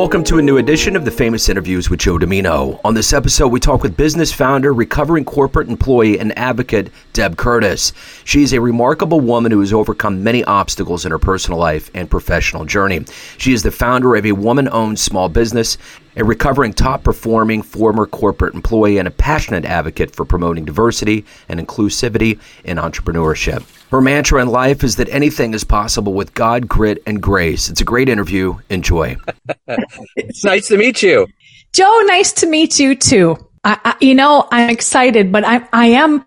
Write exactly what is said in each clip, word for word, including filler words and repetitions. Welcome to a new edition of the Famous Interviews with Joe Dimino. On this episode, we talk with business founder, recovering corporate employee, and advocate Deb Curtis. She is a remarkable woman who has overcome many obstacles in her personal life and professional journey. She is the founder of a woman-owned small business, a recovering top-performing former corporate employee, and a passionate advocate for promoting diversity and inclusivity in entrepreneurship. Her mantra in life is that anything is possible with God, grit, and grace. It's a great interview. Enjoy. It's nice to meet you. Joe, nice to meet you too. I, I, you know, I'm excited, but I, I am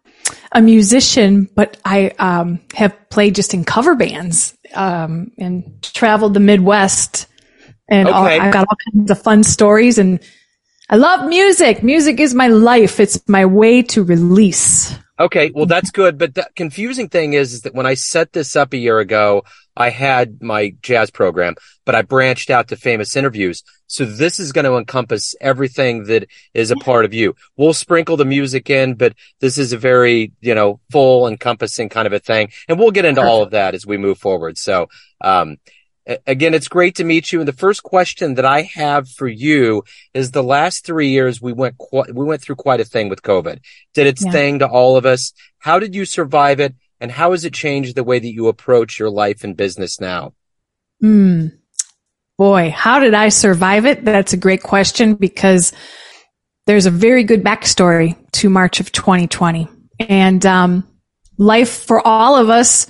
a musician, but I um, have played just in cover bands um, and traveled the Midwest. And okay. all, I've got all kinds of fun stories, and I love music. Music is my life. It's my way to release. Okay, well, that's good. But the confusing thing is, is that when I set this up a year ago, I had my jazz program, but I branched out to Famous Interviews. So this is going to encompass everything that is a part of you. We'll sprinkle the music in, but this is a very, you know, full, encompassing kind of a thing. And we'll get into all of that as we move forward. So, um, again, it's great to meet you. And the first question that I have for you is: the last three years we went qu- we went through quite a thing with COVID. Did its yeah. thing to all of us. How did you survive it, and how has it changed the way that you approach your life and business now? Mm. Boy, how did I survive it? That's a great question, because there's a very good backstory to March of twenty twenty, and um, life for all of us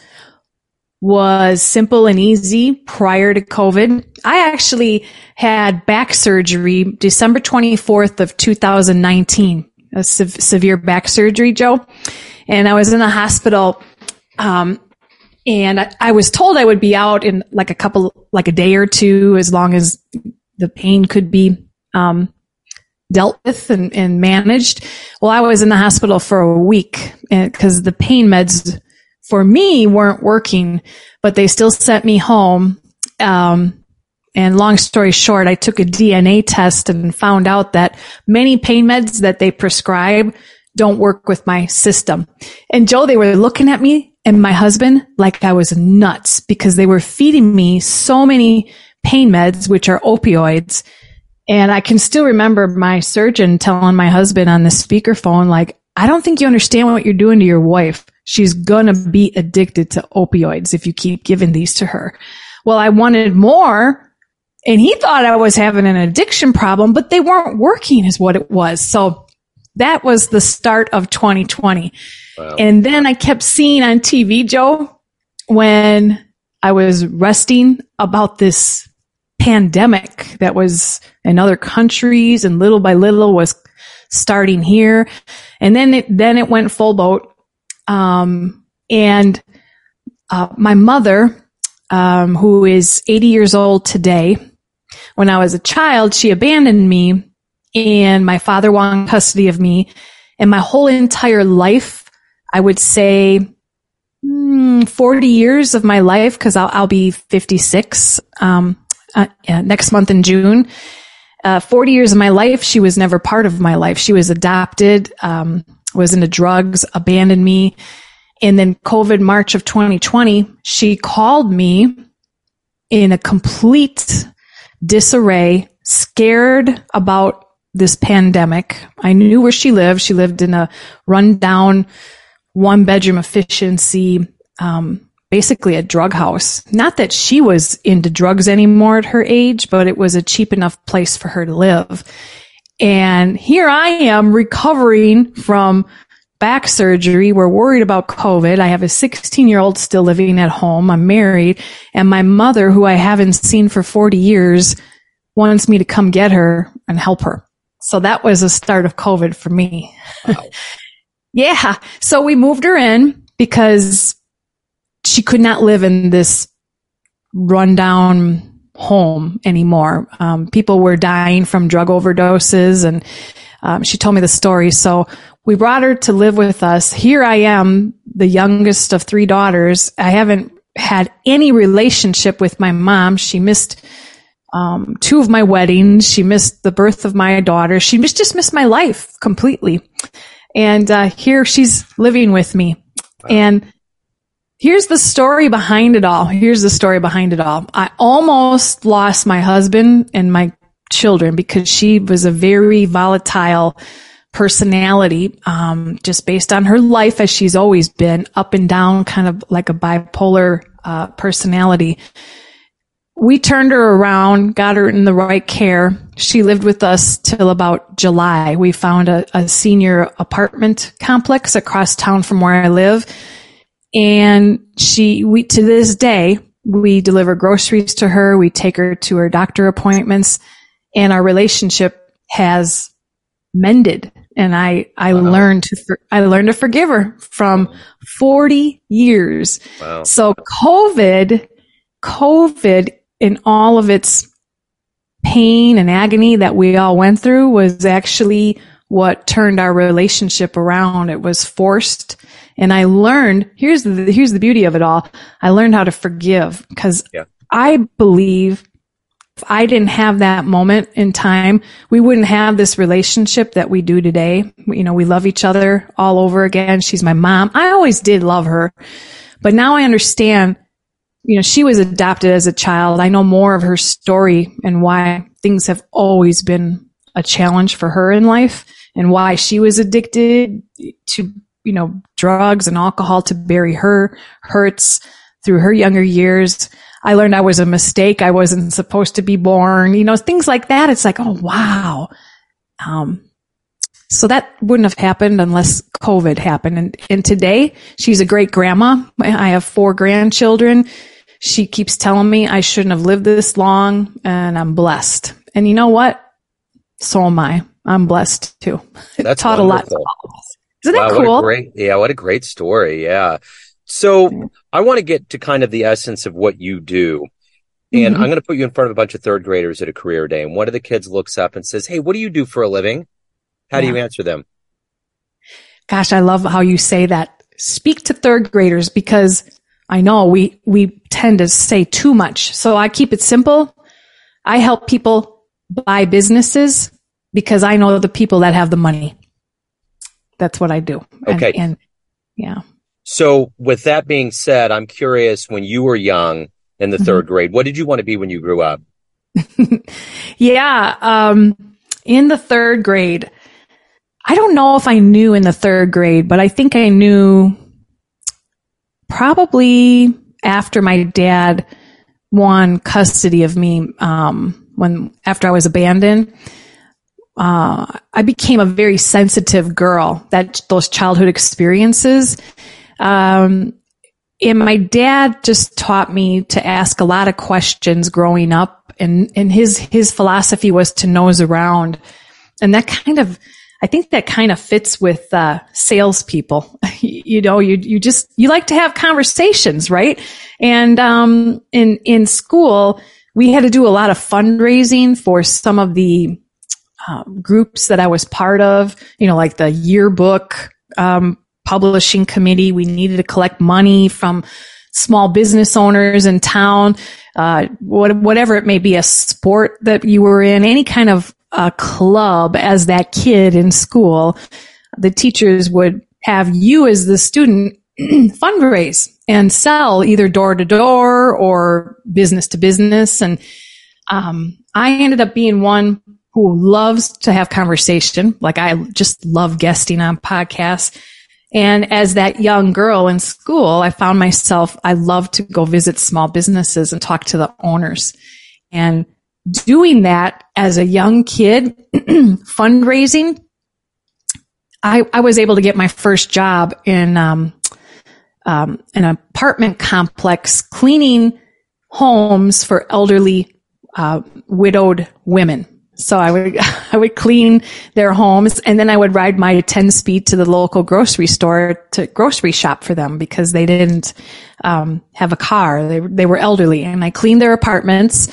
was simple and easy prior to COVID. I actually had back surgery December twenty-fourth of two thousand nineteen, a se- severe back surgery, Joe. And I was in the hospital, um, and I, I was told I would be out in like a couple, like a day or two, as long as the pain could be, um, dealt with and, and managed. Well, I was in the hospital for a week because the pain meds for me weren't working, but they still sent me home. Um, and long story short, I took a D N A test and found out that many pain meds that they prescribe don't work with my system. And Joe, they were looking at me and my husband like I was nuts, because they were feeding me so many pain meds, which are opioids. And I can still remember my surgeon telling my husband on the speakerphone, like, I don't think you understand what you're doing to your wife. She's going to be addicted to opioids if you keep giving these to her. Well, I wanted more, and he thought I was having an addiction problem, but they weren't working is what it was. So that was the start of twenty twenty. Wow. And then I kept seeing on T V, Joe, when I was resting, about this pandemic that was in other countries and little by little was starting here. And then it, then it went full boat. Um, and, uh, my mother, um, who is eighty years old today, when I was a child, she abandoned me, and my father won custody of me. And my whole entire life, I would say mm, forty years of my life, cause I'll, I'll be fifty-six, um, uh, yeah, next month in June. Uh, forty years of my life, she was never part of my life. She was adopted, um, was into drugs, abandoned me. And then COVID, March of twenty twenty, she called me in a complete disarray, scared about this pandemic. I knew where she lived. She lived in a rundown one-bedroom efficiency, um, basically a drug house. Not that she was into drugs anymore at her age, but it was a cheap enough place for her to live. And here I am recovering from back surgery. We're worried about COVID. I have a sixteen-year-old still living at home. I'm married. And my mother, who I haven't seen for forty years, wants me to come get her and help her. So that was the start of COVID for me. Wow. Yeah. So we moved her in because she could not live in this rundown home anymore. Um, people were dying from drug overdoses, and um, she told me the story. So we brought her to live with us. Here I am, the youngest of three daughters. I haven't had any relationship with my mom. She missed um, two of my weddings. She missed the birth of my daughter. She mis- just missed my life completely. And uh, here she's living with me. Wow. And Here's the story behind it all. Here's the story behind it all. I almost lost my husband and my children because she was a very volatile personality, um, just based on her life as she's always been, up and down, kind of like a bipolar uh, personality. We turned her around, got her in the right care. She lived with us till about July. We found a, a senior apartment complex across town from where I live. And she, we, to this day, we deliver groceries to her. We take her to her doctor appointments, and our relationship has mended. And I, I wow. learned to, I learned to forgive her from forty years. Wow. So COVID, COVID in all of its pain and agony that we all went through was actually what turned our relationship around. It was forced. And I learned, here's the, here's the beauty of it all. I learned how to forgive, because yeah. I believe if I didn't have that moment in time, we wouldn't have this relationship that we do today. You know, we love each other all over again. She's my mom. I always did love her, but now I understand, you know, she was adopted as a child. I know more of her story and why things have always been a challenge for her in life, and why she was addicted to, you know, drugs and alcohol to bury her hurts through her younger years. I learned I was a mistake. I wasn't supposed to be born, you know, things like that. It's like, oh, wow. Um, so that wouldn't have happened unless COVID happened. And, and today she's a great grandma. I have four grandchildren. She keeps telling me I shouldn't have lived this long, and I'm blessed. And you know what? So am I. I'm blessed too. That's taught wonderful. A lot to all of us. Isn't wow, that cool? What a great, yeah, what a great story. Yeah. So I want to get to kind of the essence of what you do. And mm-hmm. I'm going to put you in front of a bunch of third graders at a career day. And one of the kids looks up and says, hey, what do you do for a living? How yeah. do you answer them? Gosh, I love how you say that. Speak to third graders, because I know we, we tend to say too much. So I keep it simple. I help people buy businesses because I know the people that have the money. That's what I do. Okay. And, and yeah. So with that being said, I'm curious, when you were young in the mm-hmm. third grade, what did you want to be when you grew up? yeah. Um, in the third grade, I don't know if I knew in the third grade, but I think I knew probably after my dad won custody of me, um, when, after I was abandoned. Uh, I became a very sensitive girl, that those childhood experiences. Um, and my dad just taught me to ask a lot of questions growing up. And, and his, his philosophy was to nose around. And that kind of, I think that kind of fits with, uh, salespeople. You know, you, you just, you like to have conversations, right? And, um, in, in school, we had to do a lot of fundraising for some of the, Um, groups that I was part of, you know, like the yearbook um, publishing committee. We needed to collect money from small business owners in town, uh, what, whatever it may be, a sport that you were in, any kind of uh, club as that kid in school. The teachers would have you as the student fundraise and sell either door to door or business to business. And um, I ended up being one who loves to have conversation. Like, I just love guesting on podcasts. And as that young girl in school, I found myself, I love to go visit small businesses and talk to the owners. And doing that as a young kid, fundraising, I, I was able to get my first job in um, um, an apartment complex, cleaning homes for elderly uh, widowed women. So I would, I would clean their homes, and then I would ride my ten speed to the local grocery store to grocery shop for them, because they didn't, um, have a car. They, they were elderly, and I cleaned their apartments.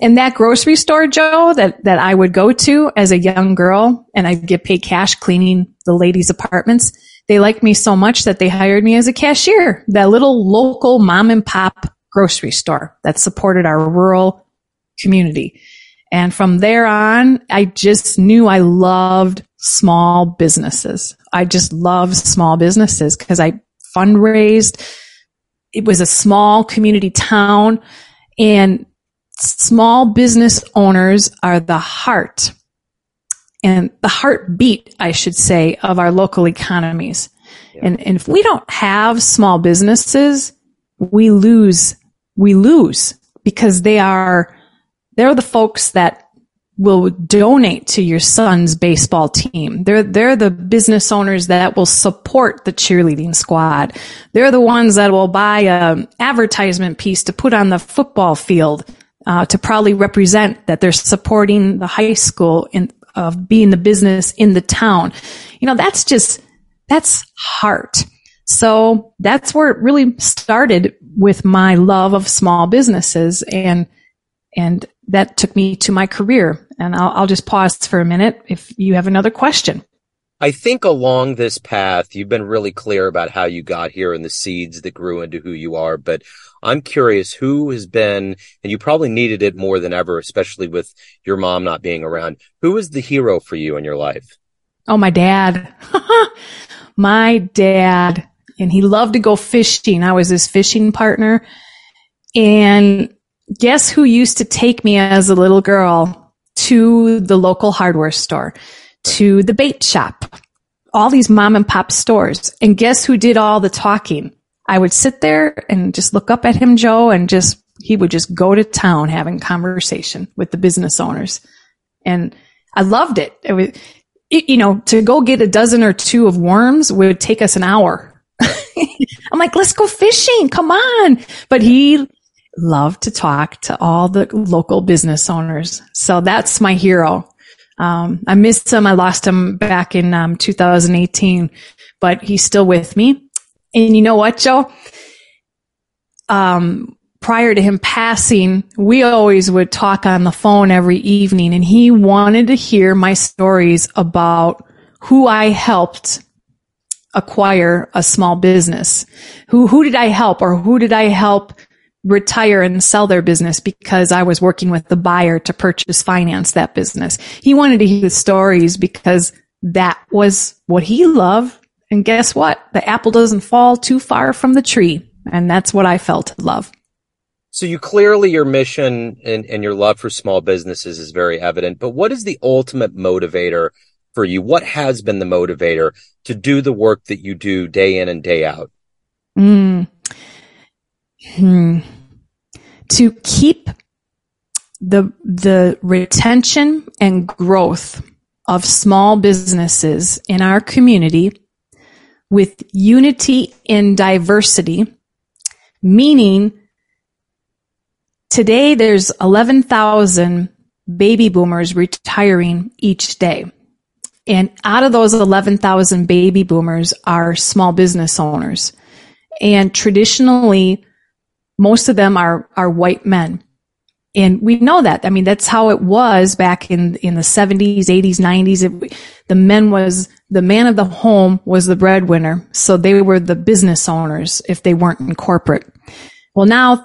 And that grocery store, Joe, that, that I would go to as a young girl, and I'd get paid cash cleaning the ladies' apartments. They liked me so much that they hired me as a cashier, that little local mom and pop grocery store that supported our rural community. And from there on, I just knew I loved small businesses. I just loved small businesses because I fundraised. It was a small community town, and Small business owners are the heart and the heartbeat, I should say, of our local economies. Yeah. And, and if we don't have small businesses, we lose, we lose because they are, they're the folks that will donate to your son's baseball team. They're, they're the business owners that will support the cheerleading squad. They're the ones that will buy an advertisement piece to put on the football field, uh, to proudly represent that they're supporting the high school and of uh, being the business in the town. You know, that's just, that's heart. So that's where it really started with my love of small businesses. And, and that took me to my career. And I'll, I'll just pause for a minute if you have another question. I think along this path, you've been really clear about how you got here and the seeds that grew into who you are. But I'm curious who has been, and you probably needed it more than ever, especially with your mom not being around. Who was the hero for you in your life? Oh, my dad. My dad. And he loved to go fishing. I was his fishing partner. And guess who used to take me as a little girl to the local hardware store, to the bait shop, all these mom and pop stores. And guess who did all the talking? I would sit there and just look up at him, Joe, and just, he would just go to town having conversation with the business owners. And I loved it. It was, it, you know, to go get a dozen or two of worms would take us an hour. I'm like, let's go fishing. Come on. But he loved to talk to all the local business owners. So that's my hero. Um, I missed him. I lost him back in um, two thousand eighteen, but he's still with me. And you know what, Joe? Um, prior to him passing, we always would talk on the phone every evening, and he wanted to hear my stories about who I helped acquire a small business. Who, who did I help or who did I help retire and sell their business because I was working with the buyer to purchase finance that business. He wanted to hear the stories because that was what he loved. And guess what? The apple doesn't fall too far from the tree. And that's what I felt love. So you clearly your mission and, and your love for small businesses is very evident, but what is the ultimate motivator for you? What has been the motivator to do the work that you do day in and day out? Mm. Hmm. To keep the the retention and growth of small businesses in our community with unity and diversity, meaning today there's eleven thousand baby boomers retiring each day. And out of those eleven thousand baby boomers are small business owners. And traditionally, most of them are, are white men. And we know that. I mean, that's how it was back in, in the seventies, eighties, nineties. It, the men was, the man of the home was the breadwinner. So they were the business owners if they weren't in corporate. Well, now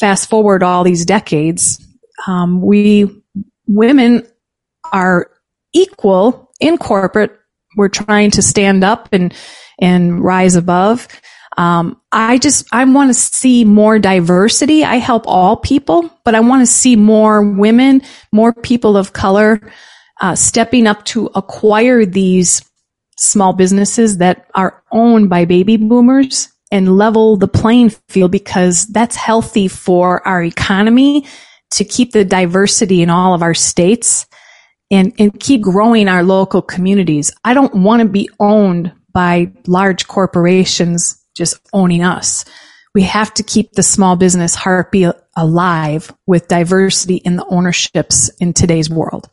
fast forward all these decades, um, we women are equal in corporate. We're trying to stand up and, and rise above. Um, I just, I want to see more diversity. I help all people, but I want to see more women, more people of color, uh, stepping up to acquire these small businesses that are owned by baby boomers and level the playing field because that's healthy for our economy to keep the diversity in all of our states. And, and keep growing our local communities. I don't want to be owned by large corporations just owning us. We have to keep the small business heartbeat alive with diversity in the ownerships in today's world.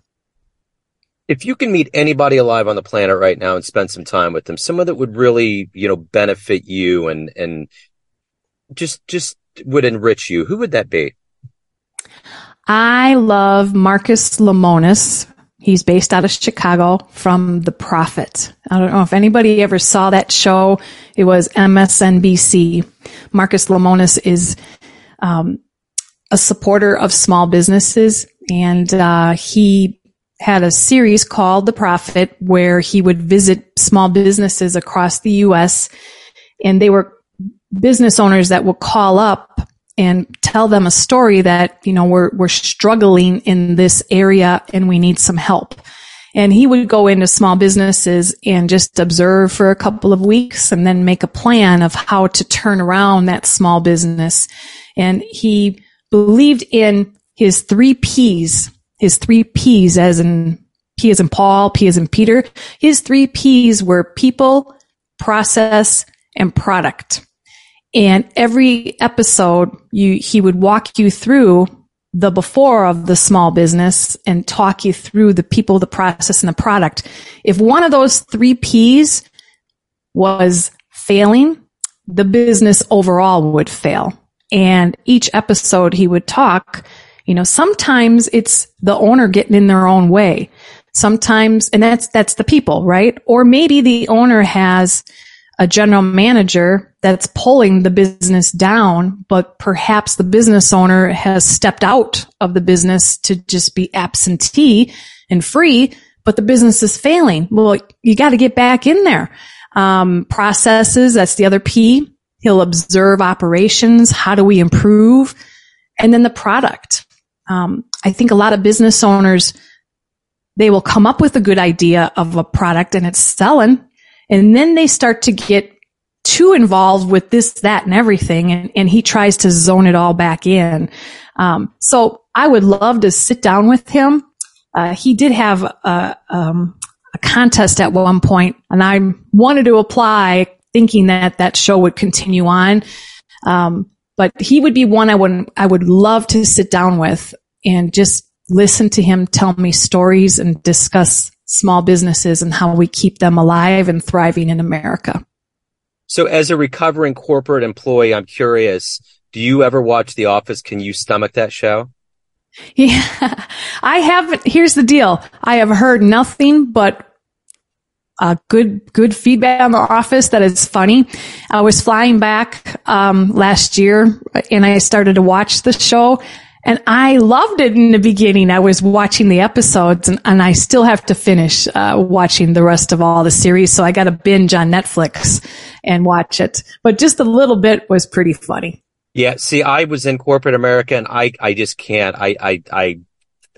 If you can meet anybody alive on the planet right now and spend some time with them, someone that would really, you know, benefit you and, and just, just would enrich you, who would that be? I love Marcus Lamonis. He's based out of Chicago from The Profit. I don't know if anybody ever saw that show. It was M S N B C. Marcus Lamonis is um, a supporter of small businesses, and uh, he had a series called The Profit where he would visit small businesses across the U S, and they were business owners that would call up and tell them a story that, you know, we're, we're struggling in this area and we need some help. And he would go into small businesses and just observe for a couple of weeks and then make a plan of how to turn around that small business. And he believed in his three P's, his three P's as in P as in Paul, P as in Peter. His three P's were people, process, and product. And every episode, you, he would walk you through the before of the small business and talk you through the people, the process, and the product. If one of those three P's was failing, the business overall would fail. And each episode he would talk, you know, sometimes it's the owner getting in their own way. Sometimes, and that's, that's the people, right? Or maybe the owner has a general manager that's pulling the business down, but perhaps the business owner has stepped out of the business to just be absentee and free, but the business is failing. Well, you got to get back in there. Um, processes, that's the other P. He'll observe operations. How do we improve? And then the product. Um, I think a lot of business owners, they will come up with a good idea of a product and it's selling. And then they start to get too involved with this, that, and everything. And, and he tries to zone it all back in. Um, so I would love to sit down with him. Uh, he did have a, um, a contest at one point, and I wanted to apply thinking that that show would continue on. Um, but he would be one I would, I would love to sit down with and just listen to him tell me stories and discuss small businesses and how we keep them alive and thriving in America. So as a recovering corporate employee, I'm curious, do you ever watch The Office? Can you stomach that show? Yeah, I haven't. Here's the deal. I have heard nothing but Uh, good, good feedback on The Office that is funny. I was flying back, um, last year and I started to watch the show and I loved it in the beginning. I was watching the episodes and, and I still have to finish, uh, watching the rest of all the series. So I got to binge on Netflix and watch it, but just a little bit was pretty funny. Yeah. See, I was in corporate America and I, I just can't, I, I, I,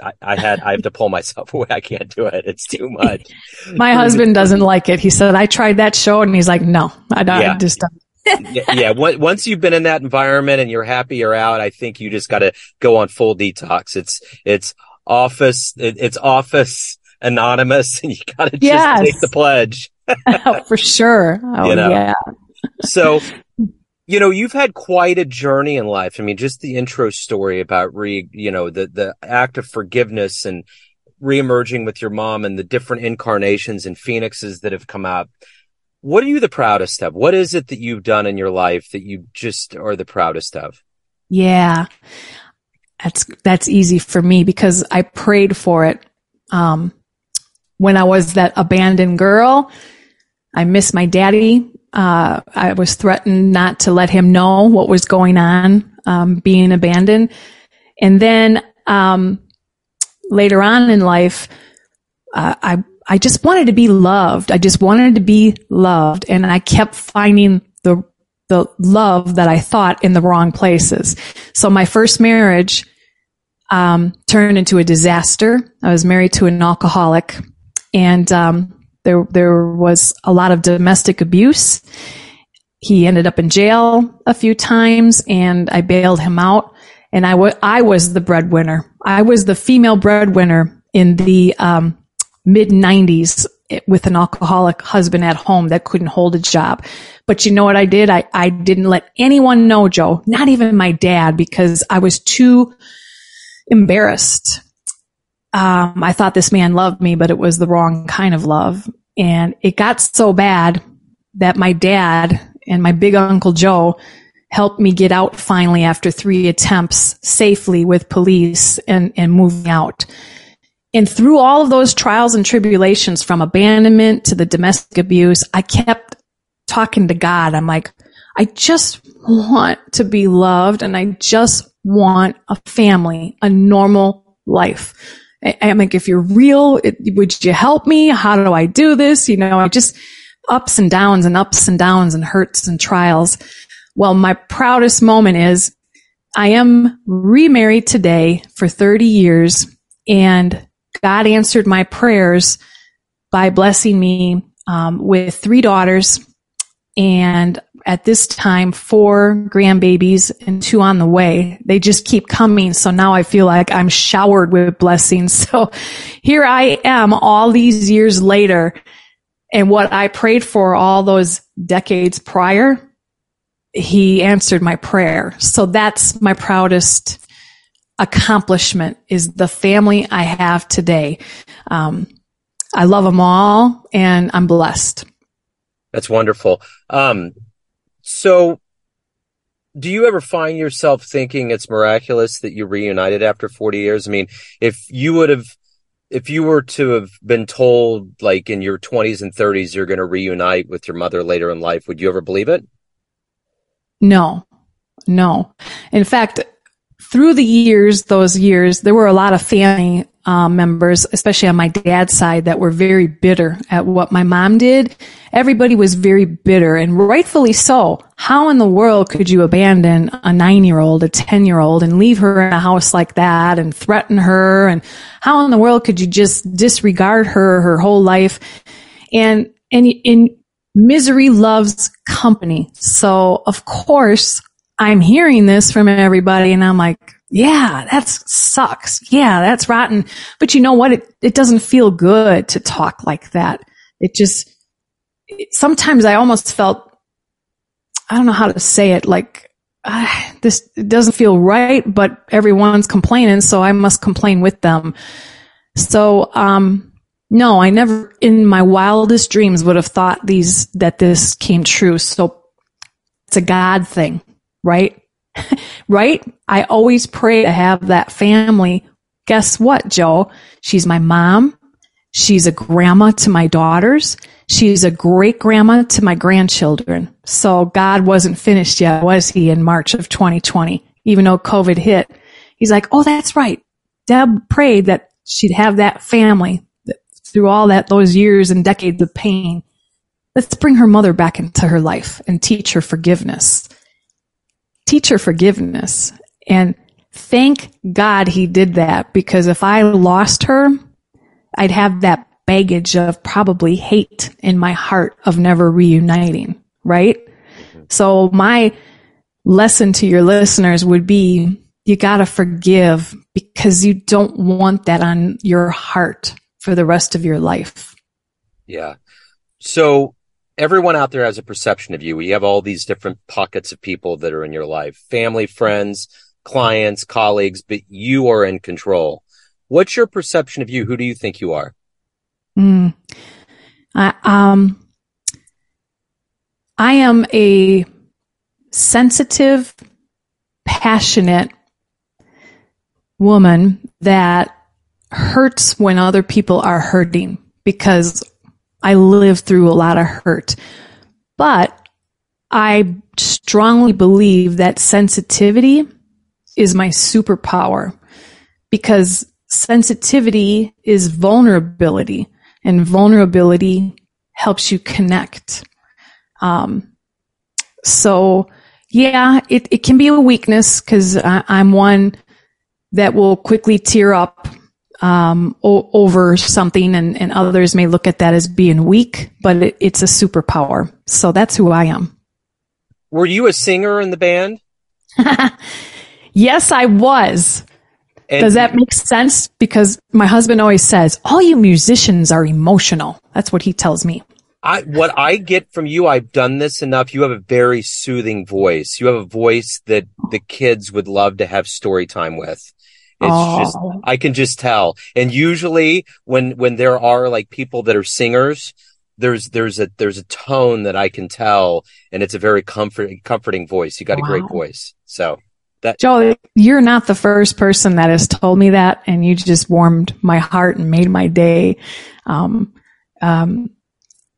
I, I had, I have to pull myself away. I can't do it. It's too much. My husband doesn't like it. He said, I tried that show and he's like, no, I don't yeah. I just don't. yeah. Once you've been in that environment and you're happy you're out, I think you just got to go on full detox. It's, it's office, it, it's Office Anonymous and you got to just yes. take the pledge. oh, for sure. Oh, you know? yeah. So, you know, you've had quite a journey in life. I mean, just the intro story about re, you know, the, the act of forgiveness and reemerging with your mom and the different incarnations and phoenixes that have come out. What are you the proudest of? What is it that you've done in your life that you just are the proudest of? Yeah, that's, that's easy for me because I prayed for it. Um, when I was that abandoned girl, I missed my daddy. Uh, I was threatened not to let him know what was going on, um, being abandoned. And then, um, later on in life, uh, I, I just wanted to be loved. I just wanted to be loved. And I kept finding the, the love that I thought in the wrong places. So my first marriage, um, turned into a disaster. I was married to an alcoholic and, um, There, there was a lot of domestic abuse. He ended up in jail a few times and I bailed him out. And I, w- I was the breadwinner. I was the female breadwinner in the um, mid nineties with an alcoholic husband at home that couldn't hold a job. But you know what I did? I, I didn't let anyone know, Joe, not even my dad, because I was too embarrassed. Um, I thought this man loved me, but it was the wrong kind of love. And it got so bad that my dad and my big uncle Joe helped me get out finally after three attempts safely with police and, and moving out. And through all of those trials and tribulations from abandonment to the domestic abuse, I kept talking to God. I'm like, I just want to be loved and I just want a family, a normal life. I'm like, if you're real, it, would you help me? How do I do this? You know, I just ups and downs and ups and downs and hurts and trials. Well, my proudest moment is I am remarried today for thirty years, and God answered my prayers by blessing me um, with three daughters, and at this time, four grandbabies and two on the way. They just keep coming. So now I feel like I'm showered with blessings. So here I am all these years later. And what I prayed for all those decades prior, He answered my prayer. So that's my proudest accomplishment, is the family I have today. Um, I love them all, and I'm blessed. That's wonderful. Um, so do you ever find yourself thinking it's miraculous that you reunited after forty years? I mean, if you would have, if you were to have been told like in your twenties and thirties, you're going to reunite with your mother later in life, would you ever believe it? No, no. In fact, through the years, those years, there were a lot of family uh, members, especially on my dad's side, that were very bitter at what my mom did. Everybody was very bitter, and rightfully so. How in the world could you abandon a nine-year-old, a ten-year-old, and leave her in a house like that and threaten her? And how in the world could you just disregard her her whole life? And and in misery loves company. So, of course, I'm hearing this from everybody, and I'm like, yeah, that sucks. Yeah, that's rotten. But you know what? It, it doesn't feel good to talk like that. It just, it, sometimes I almost felt, I don't know how to say it, like, ah, this doesn't feel right, but everyone's complaining, so I must complain with them. So, um, no, I never in my wildest dreams would have thought these, that this came true. So it's a God thing, right? Right? I always pray to have that family. Guess what, Joe? She's my mom. She's a grandma to my daughters. She's a great grandma to my grandchildren. So God wasn't finished yet, was he, in March of twenty twenty, even though COVID hit. He's like, oh, that's right. Deb prayed that she'd have that family through all that, those years and decades of pain. Let's bring her mother back into her life and teach her forgiveness. Teach her forgiveness. And thank God he did that, because if I lost her, I'd have that baggage of probably hate in my heart of never reuniting, right? So my lesson to your listeners would be, you got to forgive, because you don't want that on your heart for the rest of your life. Yeah. So everyone out there has a perception of you. You have all these different pockets of people that are in your life, family, friends, clients, colleagues, but you are in control. What's your perception of you? Who do you think you are? Mm. I, um, I am a sensitive, passionate woman that hurts when other people are hurting, because I live through a lot of hurt. But I strongly believe that sensitivity is my superpower, because sensitivity is vulnerability, and vulnerability helps you connect. Um, so yeah, it, it can be a weakness, because I'm one that will quickly tear up Um, o- over something, and, and others may look at that as being weak, but it, it's a superpower. So that's who I am. Were you a singer in the band? Yes, I was. And does that make sense? Because my husband always says, all you musicians are emotional. That's what he tells me. I, what I get from you, I've done this enough. You have a very soothing voice. You have a voice that the kids would love to have story time with. It's Aww. just, I can just tell. And usually when, when there are like people that are singers, there's, there's a, there's a tone that I can tell. And it's a very comfort, comforting voice. You got wow. a great voice. So that. Joe, you're not the first person that has told me that. And you just warmed my heart and made my day. Um, um,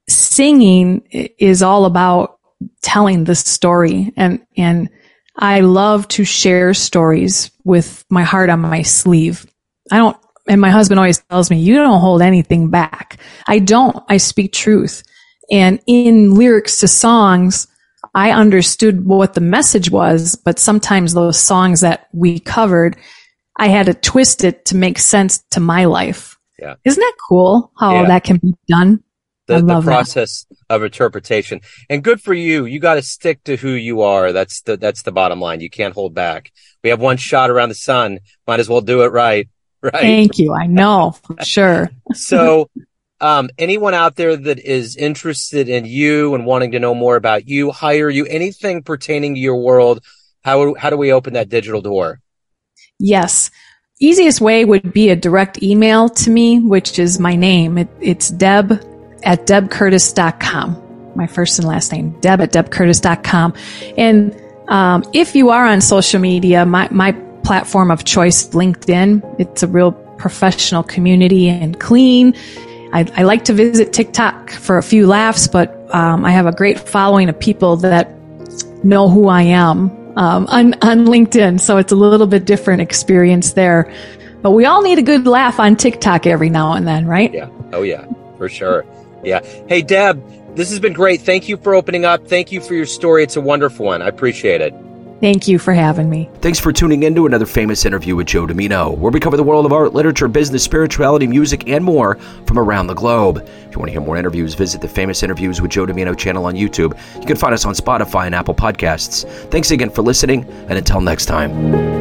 singing is all about telling the story, and, and, I love to share stories with my heart on my sleeve. I don't, and my husband always tells me, you don't hold anything back. I don't. I speak truth. And in lyrics to songs, I understood what the message was, but sometimes those songs that we covered, I had to twist it to make sense to my life. Yeah. Isn't that cool how yeah. that can be done? The, I love the process that. Of interpretation. And good for you. You got to stick to who you are. That's the, that's the bottom line. You can't hold back. We have one shot around the sun. Might as well do it right. Right. Thank you. I know. For sure. So, um, anyone out there that is interested in you and wanting to know more about you, hire you, anything pertaining to your world, how, how do we open that digital door? Yes. Easiest way would be a direct email to me, which is my name. It, it's Deb at deb curtis dot com. My first and last name, Deb at deb curtis dot com. And, um, if you are on social media, my, my platform of choice, LinkedIn, it's a real professional community and clean. I, I like to visit TikTok for a few laughs, but, um, I have a great following of people that know who I am. Um, on, on LinkedIn. So it's a little bit different experience there, but we all need a good laugh on TikTok every now and then, right? Yeah. Oh yeah, for sure. Yeah. Hey, Deb, this has been great. Thank you for opening up. Thank you for your story. It's a wonderful one. I appreciate it. Thank you for having me. Thanks for tuning in to another famous interview with Joe Dimino, where we cover the world of art, literature, business, spirituality, music, and more from around the globe. If you want to hear more interviews, visit the Famous Interviews with Joe Dimino channel on YouTube. You can find us on Spotify and Apple Podcasts. Thanks again for listening, and until next time.